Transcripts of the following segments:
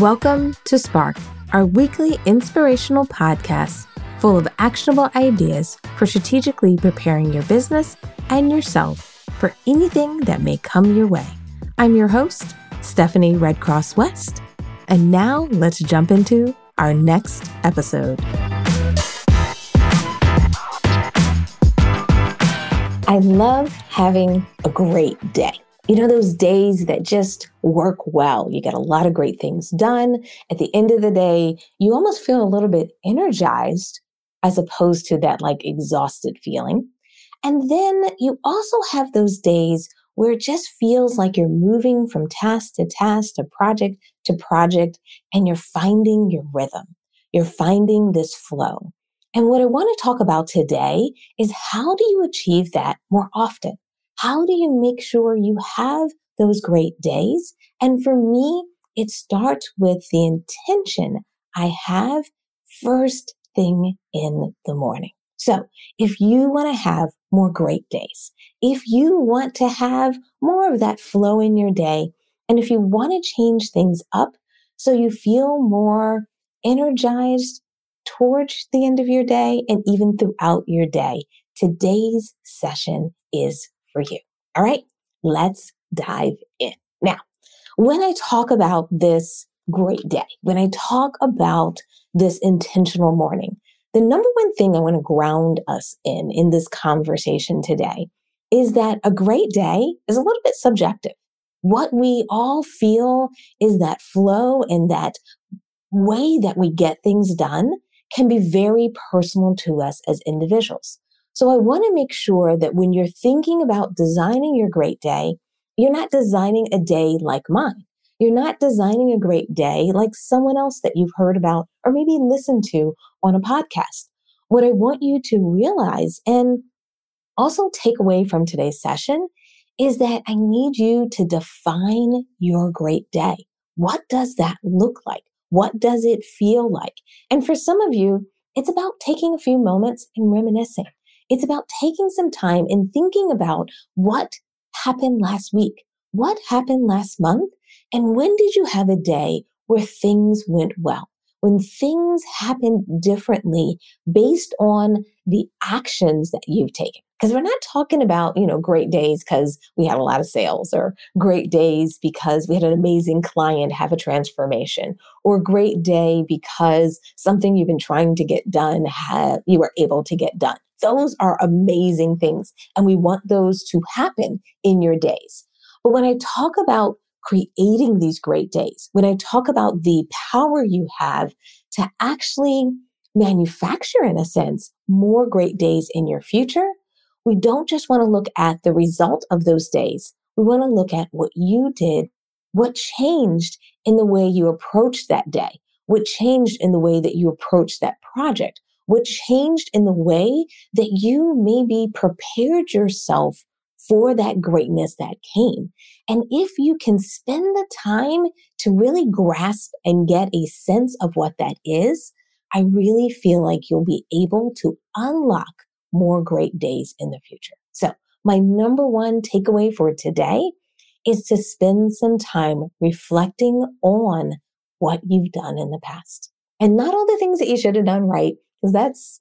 Welcome to Spark, our weekly inspirational podcast full of actionable ideas for strategically preparing your business and yourself for anything that may come your way. I'm your host, Stephanie Redcross West, and now let's jump into our next episode. I love having a great day. You know, those days that just work well. You get a lot of great things done. At the end of the day, you almost feel a little bit energized as opposed to that like exhausted feeling. And then you also have those days where it just feels like you're moving from task to task, to project, and you're finding your rhythm. You're finding this flow. And what I want to talk about today is how do you achieve that more often? How do you make sure you have those great days? And for me, it starts with the intention I have first thing in the morning. So if you want to have more great days, if you want to have more of that flow in your day, and if you want to change things up so you feel more energized towards the end of your day and even throughout your day, today's session is for you. All right, let's dive in. Now, when I talk about this great day, when I talk about this intentional morning, the number one thing I want to ground us in this conversation today is that a great day is a little bit subjective. What we all feel is that flow and that way that we get things done can be very personal to us as individuals. So I want to make sure that when you're thinking about designing your great day, you're not designing a day like mine. You're not designing a great day like someone else that you've heard about or maybe listened to on a podcast. What I want you to realize and also take away from today's session is that I need you to define your great day. What does that look like? What does it feel like? And for some of you, it's about taking a few moments and reminiscing. It's about taking some time and thinking about what happened last week, what happened last month, and when did you have a day where things went well, when things happened differently based on the actions that you've taken. Because we're not talking about, great days because we had a lot of sales, or great days because we had an amazing client have a transformation, or great day because something you've been trying to get done, you were able to get done. Those are amazing things, and we want those to happen in your days. But when I talk about creating these great days, when I talk about the power you have to actually manufacture, in a sense, more great days in your future, we don't just want to look at the result of those days. We want to look at what you did, what changed in the way you approached that day, what changed in the way that you approached that project, what changed in the way that you maybe prepared yourself for that greatness that came. And if you can spend the time to really grasp and get a sense of what that is, I really feel like you'll be able to unlock more great days in the future. So my number one takeaway for today is to spend some time reflecting on what you've done in the past, and not all the things that you should have done right, because that's,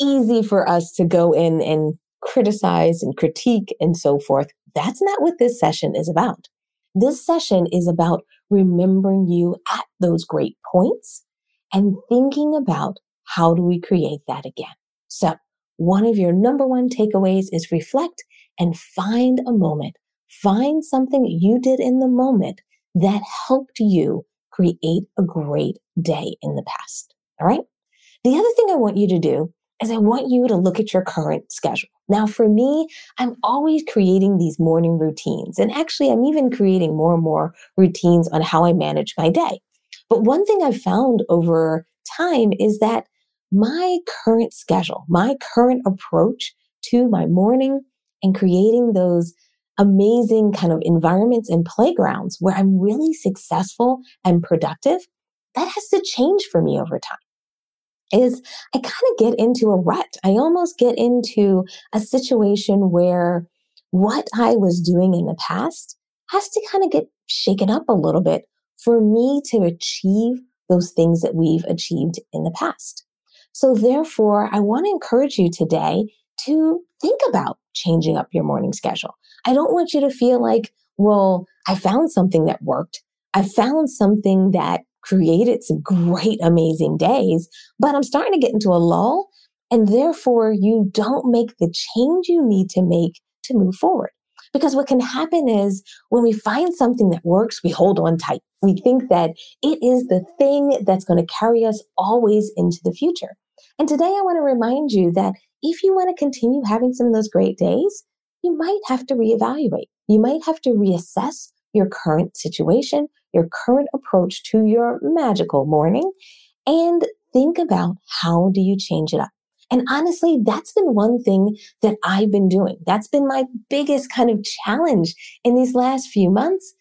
easy for us to go in and criticize and critique and so forth. That's not what this session is about. This session is about remembering you at those great points and thinking about how do we create that again. So one of your number one takeaways is reflect and find a moment. Find something you did in the moment that helped you create a great day in the past. All right? The other thing I want you to do is I want you to look at your current schedule. Now, for me, I'm always creating these morning routines. And actually, I'm even creating more and more routines on how I manage my day. But one thing I've found over time is that my current schedule, my current approach to my morning and creating those amazing kind of environments and playgrounds where I'm really successful and productive, that has to change for me over time. Is I kind of get into a rut. I almost get into a situation where what I was doing in the past has to kind of get shaken up a little bit for me to achieve those things that we've achieved in the past. So therefore, I want to encourage you today to think about changing up your morning schedule. I don't want you to feel like, well, I found something that worked. I found something that created some great, amazing days, but I'm starting to get into a lull. And therefore, you don't make the change you need to make to move forward. Because what can happen is when we find something that works, we hold on tight. We think that it is the thing that's going to carry us always into the future. And today I want to remind you that if you want to continue having some of those great days, you might have to reevaluate. You might have to reassess your current situation, your current approach to your magical morning, and think about how do you change it up. And honestly, that's been one thing that I've been doing. That's been my biggest kind of challenge in these last few months,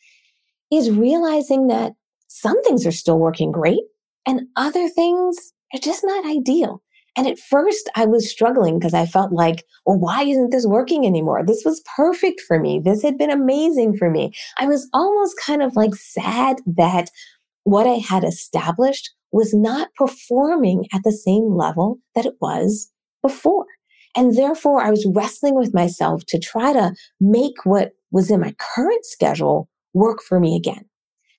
is realizing that some things are still working great and other things are just not ideal. And at first I was struggling because I felt like, well, why isn't this working anymore? This was perfect for me. This had been amazing for me. I was almost kind of like sad that what I had established was not performing at the same level that it was before. And therefore, I was wrestling with myself to try to make what was in my current schedule work for me again.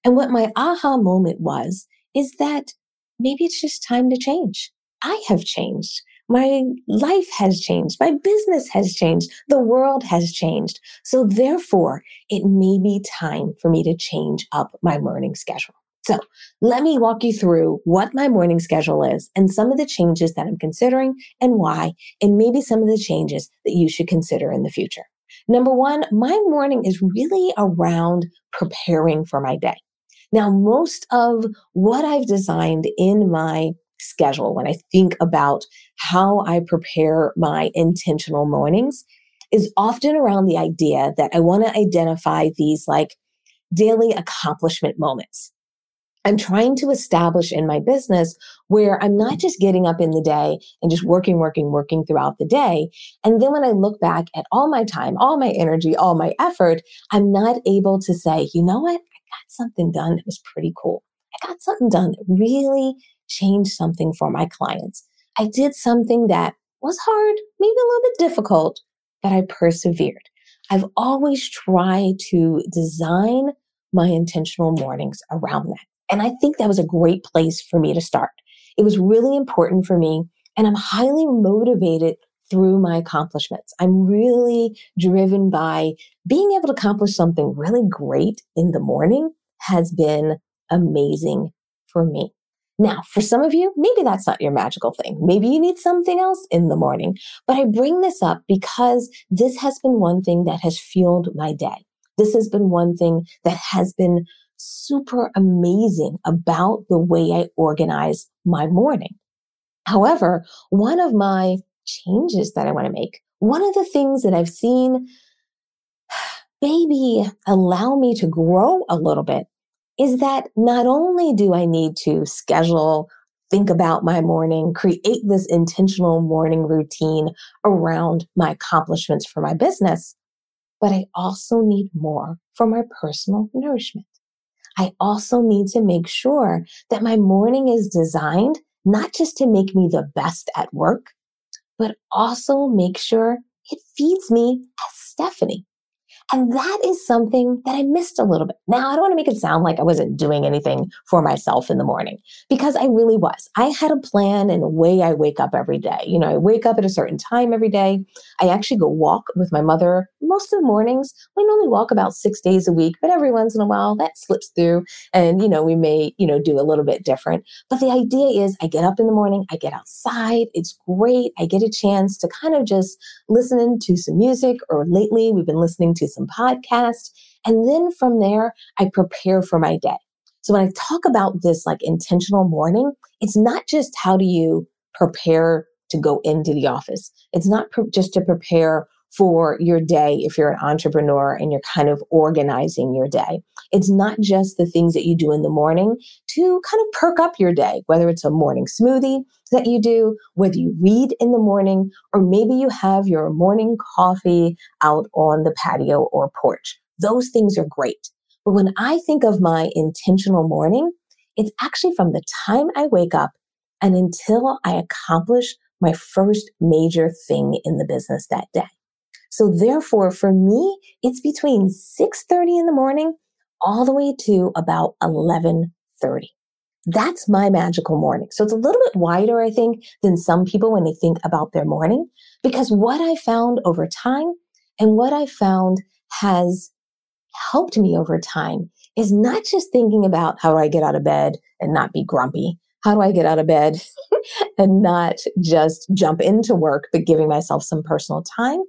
And what my aha moment was, is that maybe it's just time to change. I have changed. My life has changed. My business has changed. The world has changed. So therefore, it may be time for me to change up my morning schedule. So let me walk you through what my morning schedule is and some of the changes that I'm considering and why, and maybe some of the changes that you should consider in the future. Number one, my morning is really around preparing for my day. Now, most of what I've designed in my schedule, when I think about how I prepare my intentional mornings, is often around the idea that I want to identify these like daily accomplishment moments. I'm trying to establish in my business where I'm not just getting up in the day and just working throughout the day. And then when I look back at all my time, all my energy, all my effort, I'm not able to say, you know what? I got something done that was pretty cool. I got something done that really changed something for my clients. I did something that was hard, maybe a little bit difficult, but I persevered. I've always tried to design my intentional mornings around that. And I think that was a great place for me to start. It was really important for me, and I'm highly motivated through my accomplishments. I'm really driven by being able to accomplish something really great in the morning has been amazing for me. Now, for some of you, maybe that's not your magical thing. Maybe you need something else in the morning. But I bring this up because this has been one thing that has fueled my day. This has been one thing that has been super amazing about the way I organize my morning. However, one of my changes that I want to make, one of the things that I've seen maybe allow me to grow a little bit, is that not only do I need to schedule, think about my morning, create this intentional morning routine around my accomplishments for my business, but I also need more for my personal nourishment. I also need to make sure that my morning is designed not just to make me the best at work, but also make sure it feeds me as Stephanie. And that is something that I missed a little bit. Now, I don't want to make it sound like I wasn't doing anything for myself in the morning, because I really was. I had a plan and a way I wake up every day. You know, I wake up at a certain time every day. I actually go walk with my mother most of the mornings. We normally walk about 6 days a week, but every once in a while that slips through and, you know, we may, you know, do a little bit different. But the idea is I get up in the morning, I get outside. It's great. I get a chance to kind of just listen to some music, or lately we've been listening to some podcast. And then from there, I prepare for my day. So when I talk about this like intentional morning, it's not just how do you prepare to go into the office. It's not just to prepare for your day if you're an entrepreneur and you're kind of organizing your day. It's not just the things that you do in the morning to kind of perk up your day, whether it's a morning smoothie that you do, whether you read in the morning, or maybe you have your morning coffee out on the patio or porch. Those things are great. But when I think of my intentional morning, it's actually from the time I wake up and until I accomplish my first major thing in the business that day. So therefore, for me, it's between 6:30 in the morning all the way to about 11:30. That's my magical morning. So it's a little bit wider, I think, than some people when they think about their morning, because what I found over time and what I found has helped me over time is not just thinking about how do I get out of bed and not be grumpy. How do I get out of bed and not just jump into work, but giving myself some personal time?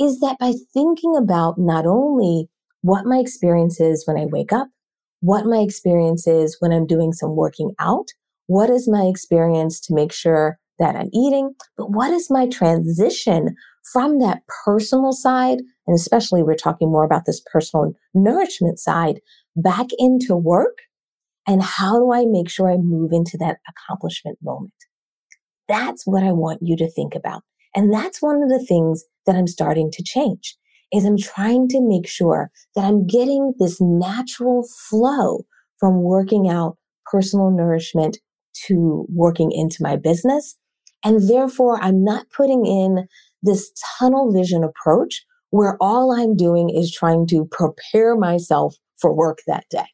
Is that by thinking about not only what my experience is when I wake up, what my experience is when I'm doing some working out, what is my experience to make sure that I'm eating, but what is my transition from that personal side, and especially we're talking more about this personal nourishment side, back into work, and how do I make sure I move into that accomplishment moment? That's what I want you to think about. And that's one of the things that I'm starting to change, is I'm trying to make sure that I'm getting this natural flow from working out, personal nourishment, to working into my business. And therefore, I'm not putting in this tunnel vision approach where all I'm doing is trying to prepare myself for work that day.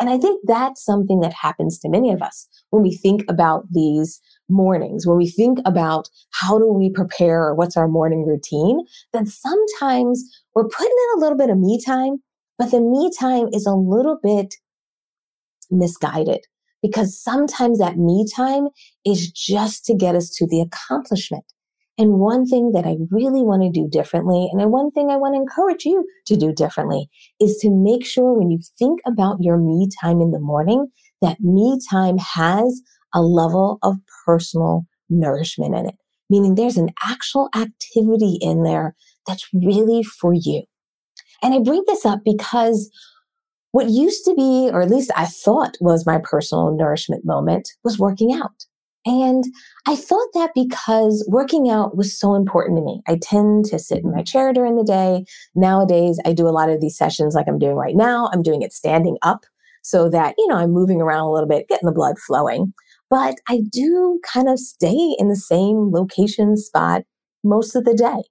And I think that's something that happens to many of us when we think about these mornings, when we think about how do we prepare or what's our morning routine, that sometimes we're putting in a little bit of me time, but the me time is a little bit misguided, because sometimes that me time is just to get us to the accomplishment. And one thing that I really want to do differently, and one thing I want to encourage you to do differently, is to make sure when you think about your me time in the morning, that me time has a level of personal nourishment in it. Meaning there's an actual activity in there that's really for you. And I bring this up because what used to be, or at least I thought was my personal nourishment moment, was working out. And I thought that because working out was so important to me. I tend to sit in my chair during the day. Nowadays, I do a lot of these sessions like I'm doing right now. I'm doing it standing up so that, I'm moving around a little bit, getting the blood flowing. But I do kind of stay in the same location spot most of the day.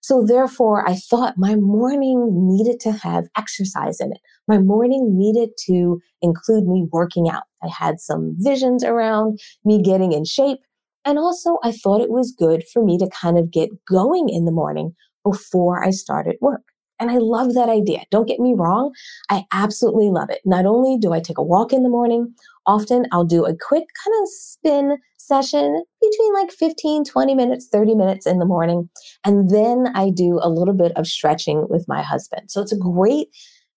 So therefore, I thought my morning needed to have exercise in it. My morning needed to include me working out. I had some visions around me getting in shape. And also, I thought it was good for me to kind of get going in the morning before I started work. And I love that idea. Don't get me wrong. I absolutely love it. Not only do I take a walk in the morning, often I'll do a quick kind of spin session between like 15, 20 minutes, 30 minutes in the morning. And then I do a little bit of stretching with my husband. So it's a great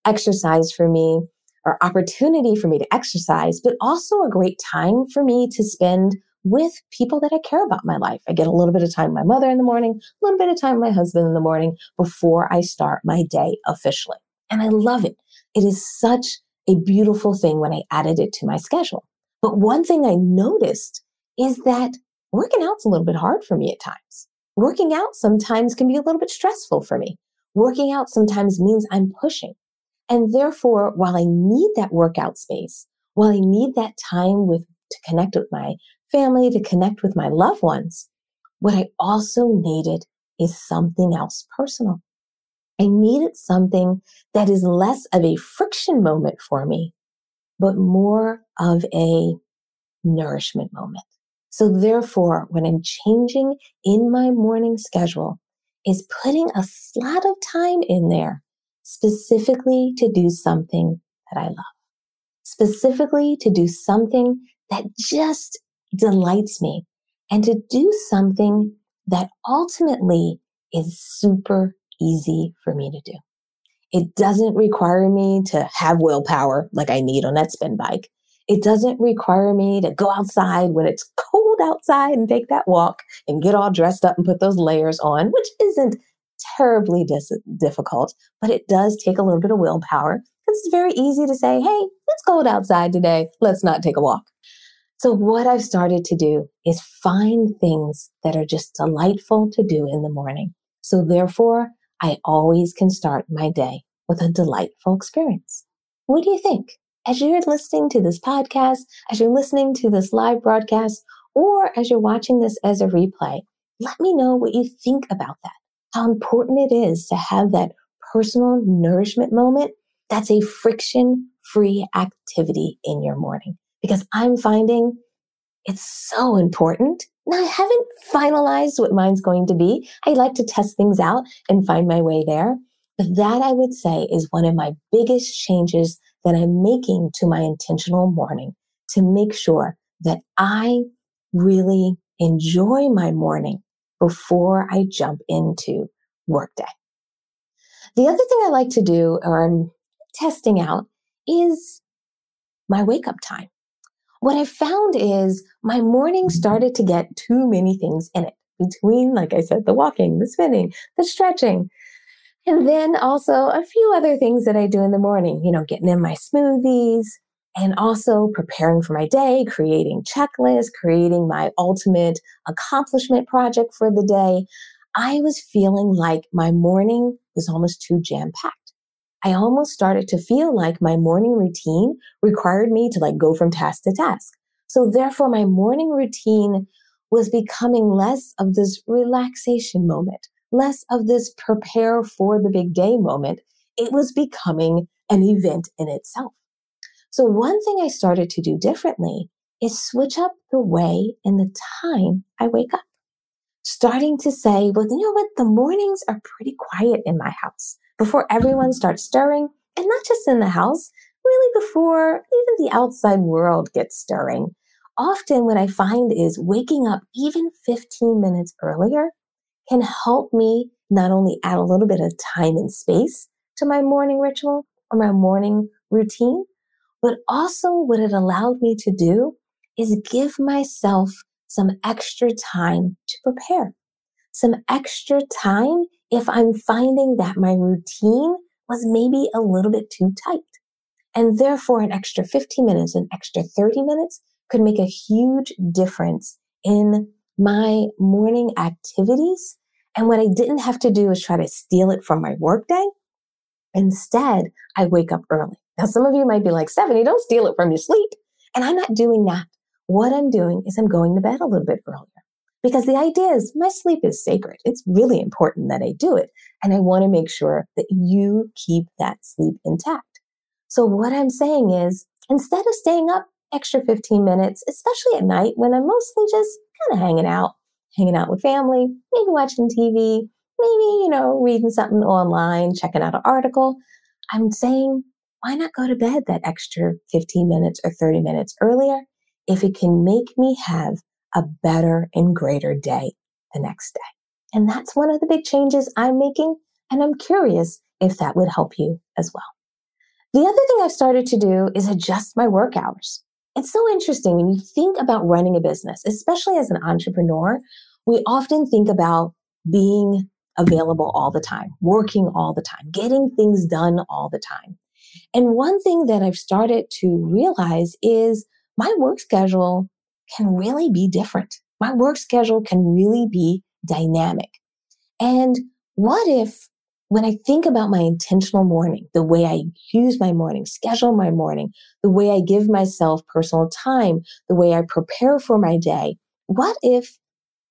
exercise for me, or opportunity for me to exercise, but also a great time for me to spend with people that I care about in my life. I get a little bit of time with my mother in the morning, a little bit of time with my husband in the morning before I start my day officially. And I love it. It is such a beautiful thing when I added it to my schedule. But one thing I noticed is that working out's a little bit hard for me at times. Working out sometimes can be a little bit stressful for me. Working out sometimes means I'm pushing. And therefore, while I need that workout space, while I need that time to connect with my family, to connect with my loved ones, what I also needed is something else personal. I needed something that is less of a friction moment for me, but more of a nourishment moment. So therefore, when I'm changing in my morning schedule, is putting a slot of time in there specifically to do something that I love, specifically to do something that just delights me, and to do something that ultimately is super easy for me to do. It doesn't require me to have willpower like I need on that spin bike. It doesn't require me to go outside when it's cold outside and take that walk and get all dressed up and put those layers on, which isn't terribly difficult, but it does take a little bit of willpower. It's very easy to say, hey, it's cold outside today. Let's not take a walk. So what I've started to do is find things that are just delightful to do in the morning. So therefore, I always can start my day with a delightful experience. What do you think? As you're listening to this podcast, as you're listening to this live broadcast, or as you're watching this as a replay, let me know what you think about that, how important it is to have that personal nourishment moment that's a friction-free activity in your morning. Because I'm finding it's so important. Now, I haven't finalized what mine's going to be. I like to test things out and find my way there. But that, I would say, is one of my biggest changes that I'm making to my intentional morning, to make sure that I really enjoy my morning before I jump into workday. The other thing I like to do, or I'm testing out, is my wake-up time. What I found is my morning started to get too many things in it, between, like I said, the walking, the spinning, the stretching, and then also a few other things that I do in the morning, getting in my smoothies and also preparing for my day, creating checklists, creating my ultimate accomplishment project for the day. I was feeling like my morning was almost too jam-packed. I almost started to feel like my morning routine required me to go from task to task. So therefore, my morning routine was becoming less of this relaxation moment, less of this prepare for the big day moment. It was becoming an event in itself. So one thing I started to do differently is switch up the way and the time I wake up. Starting to say, the mornings are pretty quiet in my house before everyone starts stirring, and not just in the house, really before even the outside world gets stirring. Often what I find is waking up even 15 minutes earlier can help me not only add a little bit of time and space to my morning ritual or my morning routine, but also what it allowed me to do is give myself some extra time to prepare, some extra time if I'm finding that my routine was maybe a little bit too tight. And therefore, an extra 15 minutes, an extra 30 minutes could make a huge difference in my morning activities. And what I didn't have to do is try to steal it from my workday. Instead, I wake up early. Now, some of you might be like, Stephanie, don't steal it from your sleep. And I'm not doing that. What I'm doing is I'm going to bed a little bit earlier, because the idea is my sleep is sacred. It's really important that I do it. And I want to make sure that you keep that sleep intact. So what I'm saying is, instead of staying up extra 15 minutes, especially at night when I'm mostly just kind of hanging out with family, maybe watching TV, maybe, reading something online, checking out an article, I'm saying, why not go to bed that extra 15 minutes or 30 minutes earlier if it can make me have a better and greater day the next day? And that's one of the big changes I'm making, and I'm curious if that would help you as well. The other thing I've started to do is adjust my work hours. It's so interesting when you think about running a business, especially as an entrepreneur, we often think about being available all the time, working all the time, getting things done all the time. And one thing that I've started to realize is my work schedule can really be different. My work schedule can really be dynamic. And what if, when I think about my intentional morning, the way I use my morning, schedule my morning, the way I give myself personal time, the way I prepare for my day, what if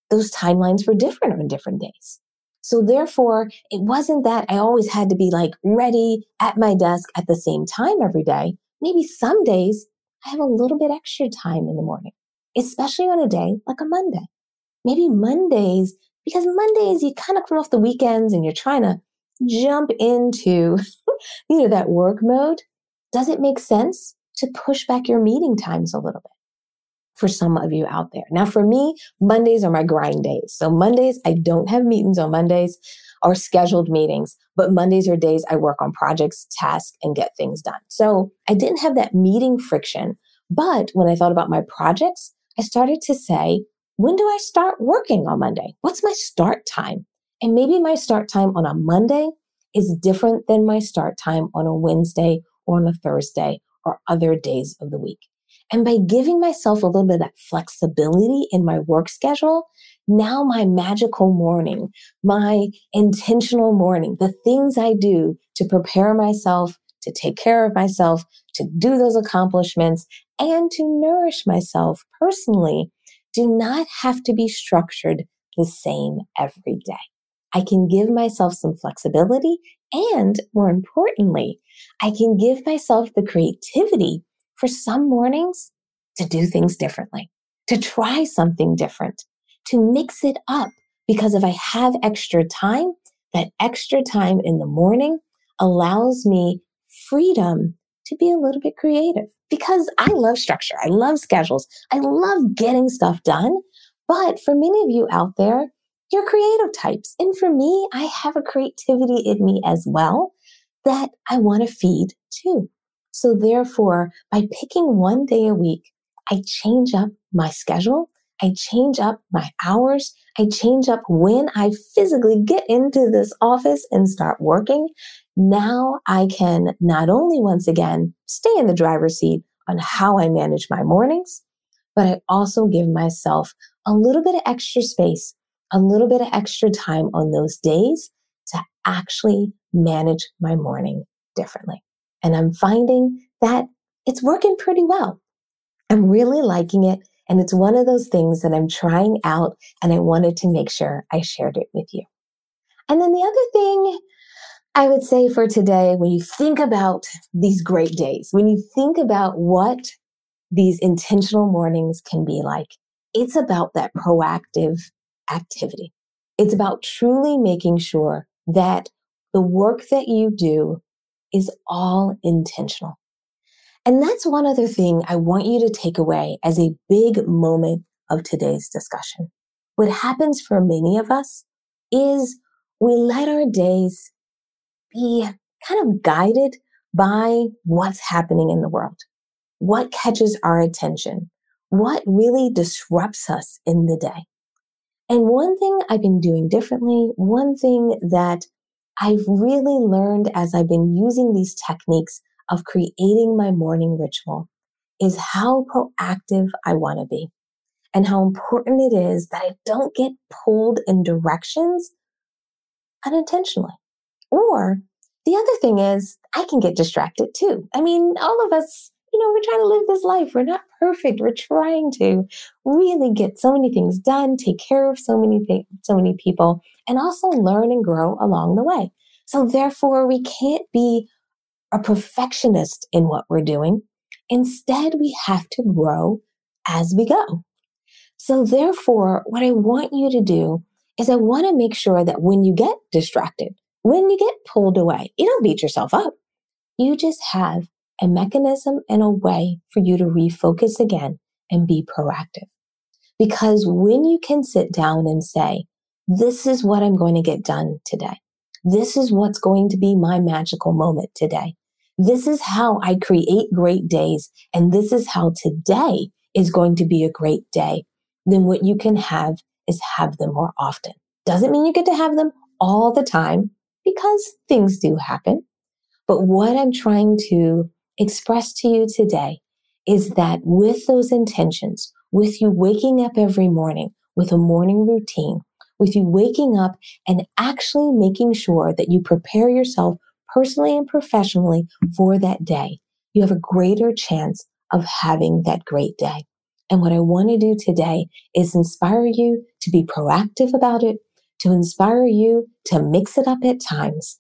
those timelines were different on different days? So therefore, it wasn't that I always had to be ready at my desk at the same time every day. Maybe some days I have a little bit extra time in the morning, especially on a day like a Monday. Maybe Mondays, because Mondays you kind of come off the weekends and you're trying to jump into that work mode. Does it make sense to push back your meeting times a little bit for some of you out there? Now, for me, Mondays are my grind days. So Mondays, I don't have meetings on Mondays or scheduled meetings, but Mondays are days I work on projects, tasks, and get things done. So I didn't have that meeting friction. But when I thought about my projects, I started to say, when do I start working on Monday? What's my start time? And maybe my start time on a Monday is different than my start time on a Wednesday or on a Thursday or other days of the week. And by giving myself a little bit of that flexibility in my work schedule, now my magical morning, my intentional morning, the things I do to prepare myself to take care of myself, to do those accomplishments, and to nourish myself personally do not have to be structured the same every day. I can give myself some flexibility, and more importantly, I can give myself the creativity for some mornings to do things differently, to try something different, to mix it up, because if I have extra time, that extra time in the morning allows me freedom to be a little bit creative, because I love structure. I love schedules. I love getting stuff done. But for many of you out there, you're creative types. And for me, I have a creativity in me as well that I want to feed too. So therefore, by picking one day a week, I change up my schedule. I change up my hours. I change up when I physically get into this office and start working. Now I can not only once again stay in the driver's seat on how I manage my mornings, but I also give myself a little bit of extra space, a little bit of extra time on those days to actually manage my morning differently. And I'm finding that it's working pretty well. I'm really liking it. And it's one of those things that I'm trying out, and I wanted to make sure I shared it with you. And then the other thing I would say for today, when you think about these great days, when you think about what these intentional mornings can be like, it's about that proactive activity. It's about truly making sure that the work that you do is all intentional. And that's one other thing I want you to take away as a big moment of today's discussion. What happens for many of us is we let our days be kind of guided by what's happening in the world, what catches our attention, what really disrupts us in the day. And one thing I've been doing differently, one thing that I've really learned as I've been using these techniques of creating my morning ritual, is how proactive I want to be and how important it is that I don't get pulled in directions unintentionally. Or the other thing is I can get distracted too. I mean, all of us, we're trying to live this life. We're not perfect. We're trying to really get so many things done, take care of so many people, and also learn and grow along the way. So therefore, we can't be a perfectionist in what we're doing. Instead, we have to grow as we go. So therefore, what I want you to do is I want to make sure that when you get distracted, when you get pulled away, you don't beat yourself up. You just have a mechanism and a way for you to refocus again and be proactive. Because when you can sit down and say, this is what I'm going to get done today. This is what's going to be my magical moment today. This is how I create great days. And this is how today is going to be a great day. Then what you can have is have them more often. Doesn't mean you get to have them all the time, because things do happen. But what I'm trying to express to you today is that with those intentions, with you waking up every morning with a morning routine, with you waking up and actually making sure that you prepare yourself personally and professionally for that day, you have a greater chance of having that great day. And what I want to do today is inspire you to be proactive about it, to inspire you to mix it up at times,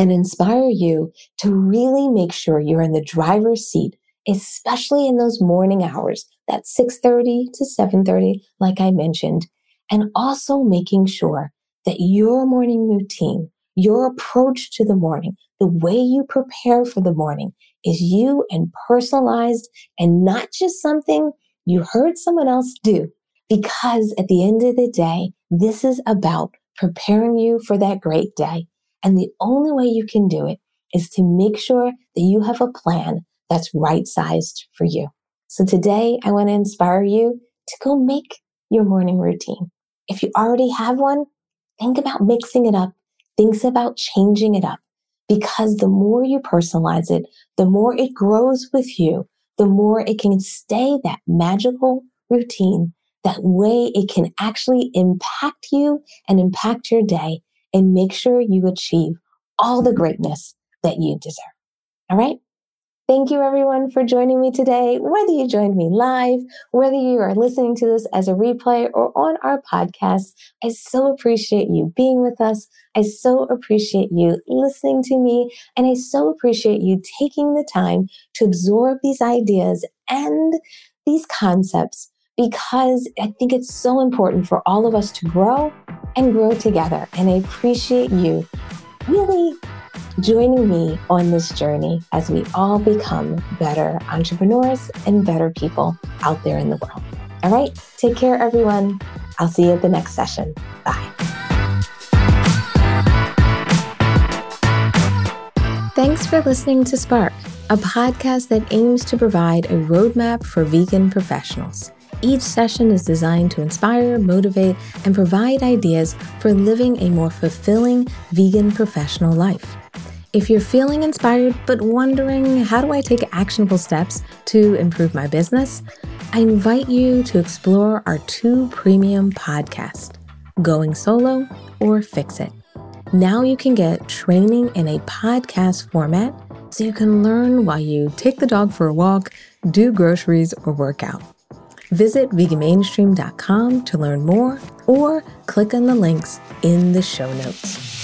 and inspire you to really make sure you're in the driver's seat, especially in those morning hours, that 6:30 to 7:30, like I mentioned, and also making sure that your morning routine, your approach to the morning, the way you prepare for the morning is you and personalized and not just something you heard someone else do. Because at the end of the day, this is about preparing you for that great day. And the only way you can do it is to make sure that you have a plan that's right-sized for you. So today, I want to inspire you to go make your morning routine. If you already have one, think about mixing it up. Think about changing it up, because the more you personalize it, the more it grows with you, the more it can stay that magical routine. That way it can actually impact you and impact your day and make sure you achieve all the greatness that you deserve. All right. Thank you everyone for joining me today. Whether you joined me live, whether you are listening to this as a replay or on our podcast, I so appreciate you being with us. I so appreciate you listening to me. And I so appreciate you taking the time to absorb these ideas and these concepts, because I think it's so important for all of us to grow and grow together. And I appreciate you really joining me on this journey as we all become better entrepreneurs and better people out there in the world. All right, take care, everyone. I'll see you at the next session. Bye. Thanks for listening to Spark, a podcast that aims to provide a roadmap for vegan professionals. Each session is designed to inspire, motivate, and provide ideas for living a more fulfilling vegan professional life. If you're feeling inspired but wondering, how do I take actionable steps to improve my business? I invite you to explore our two premium podcasts, Going Solo or Fix It. Now you can get training in a podcast format so you can learn while you take the dog for a walk, do groceries, or work out. Visit veganmainstream.com to learn more or click on the links in the show notes.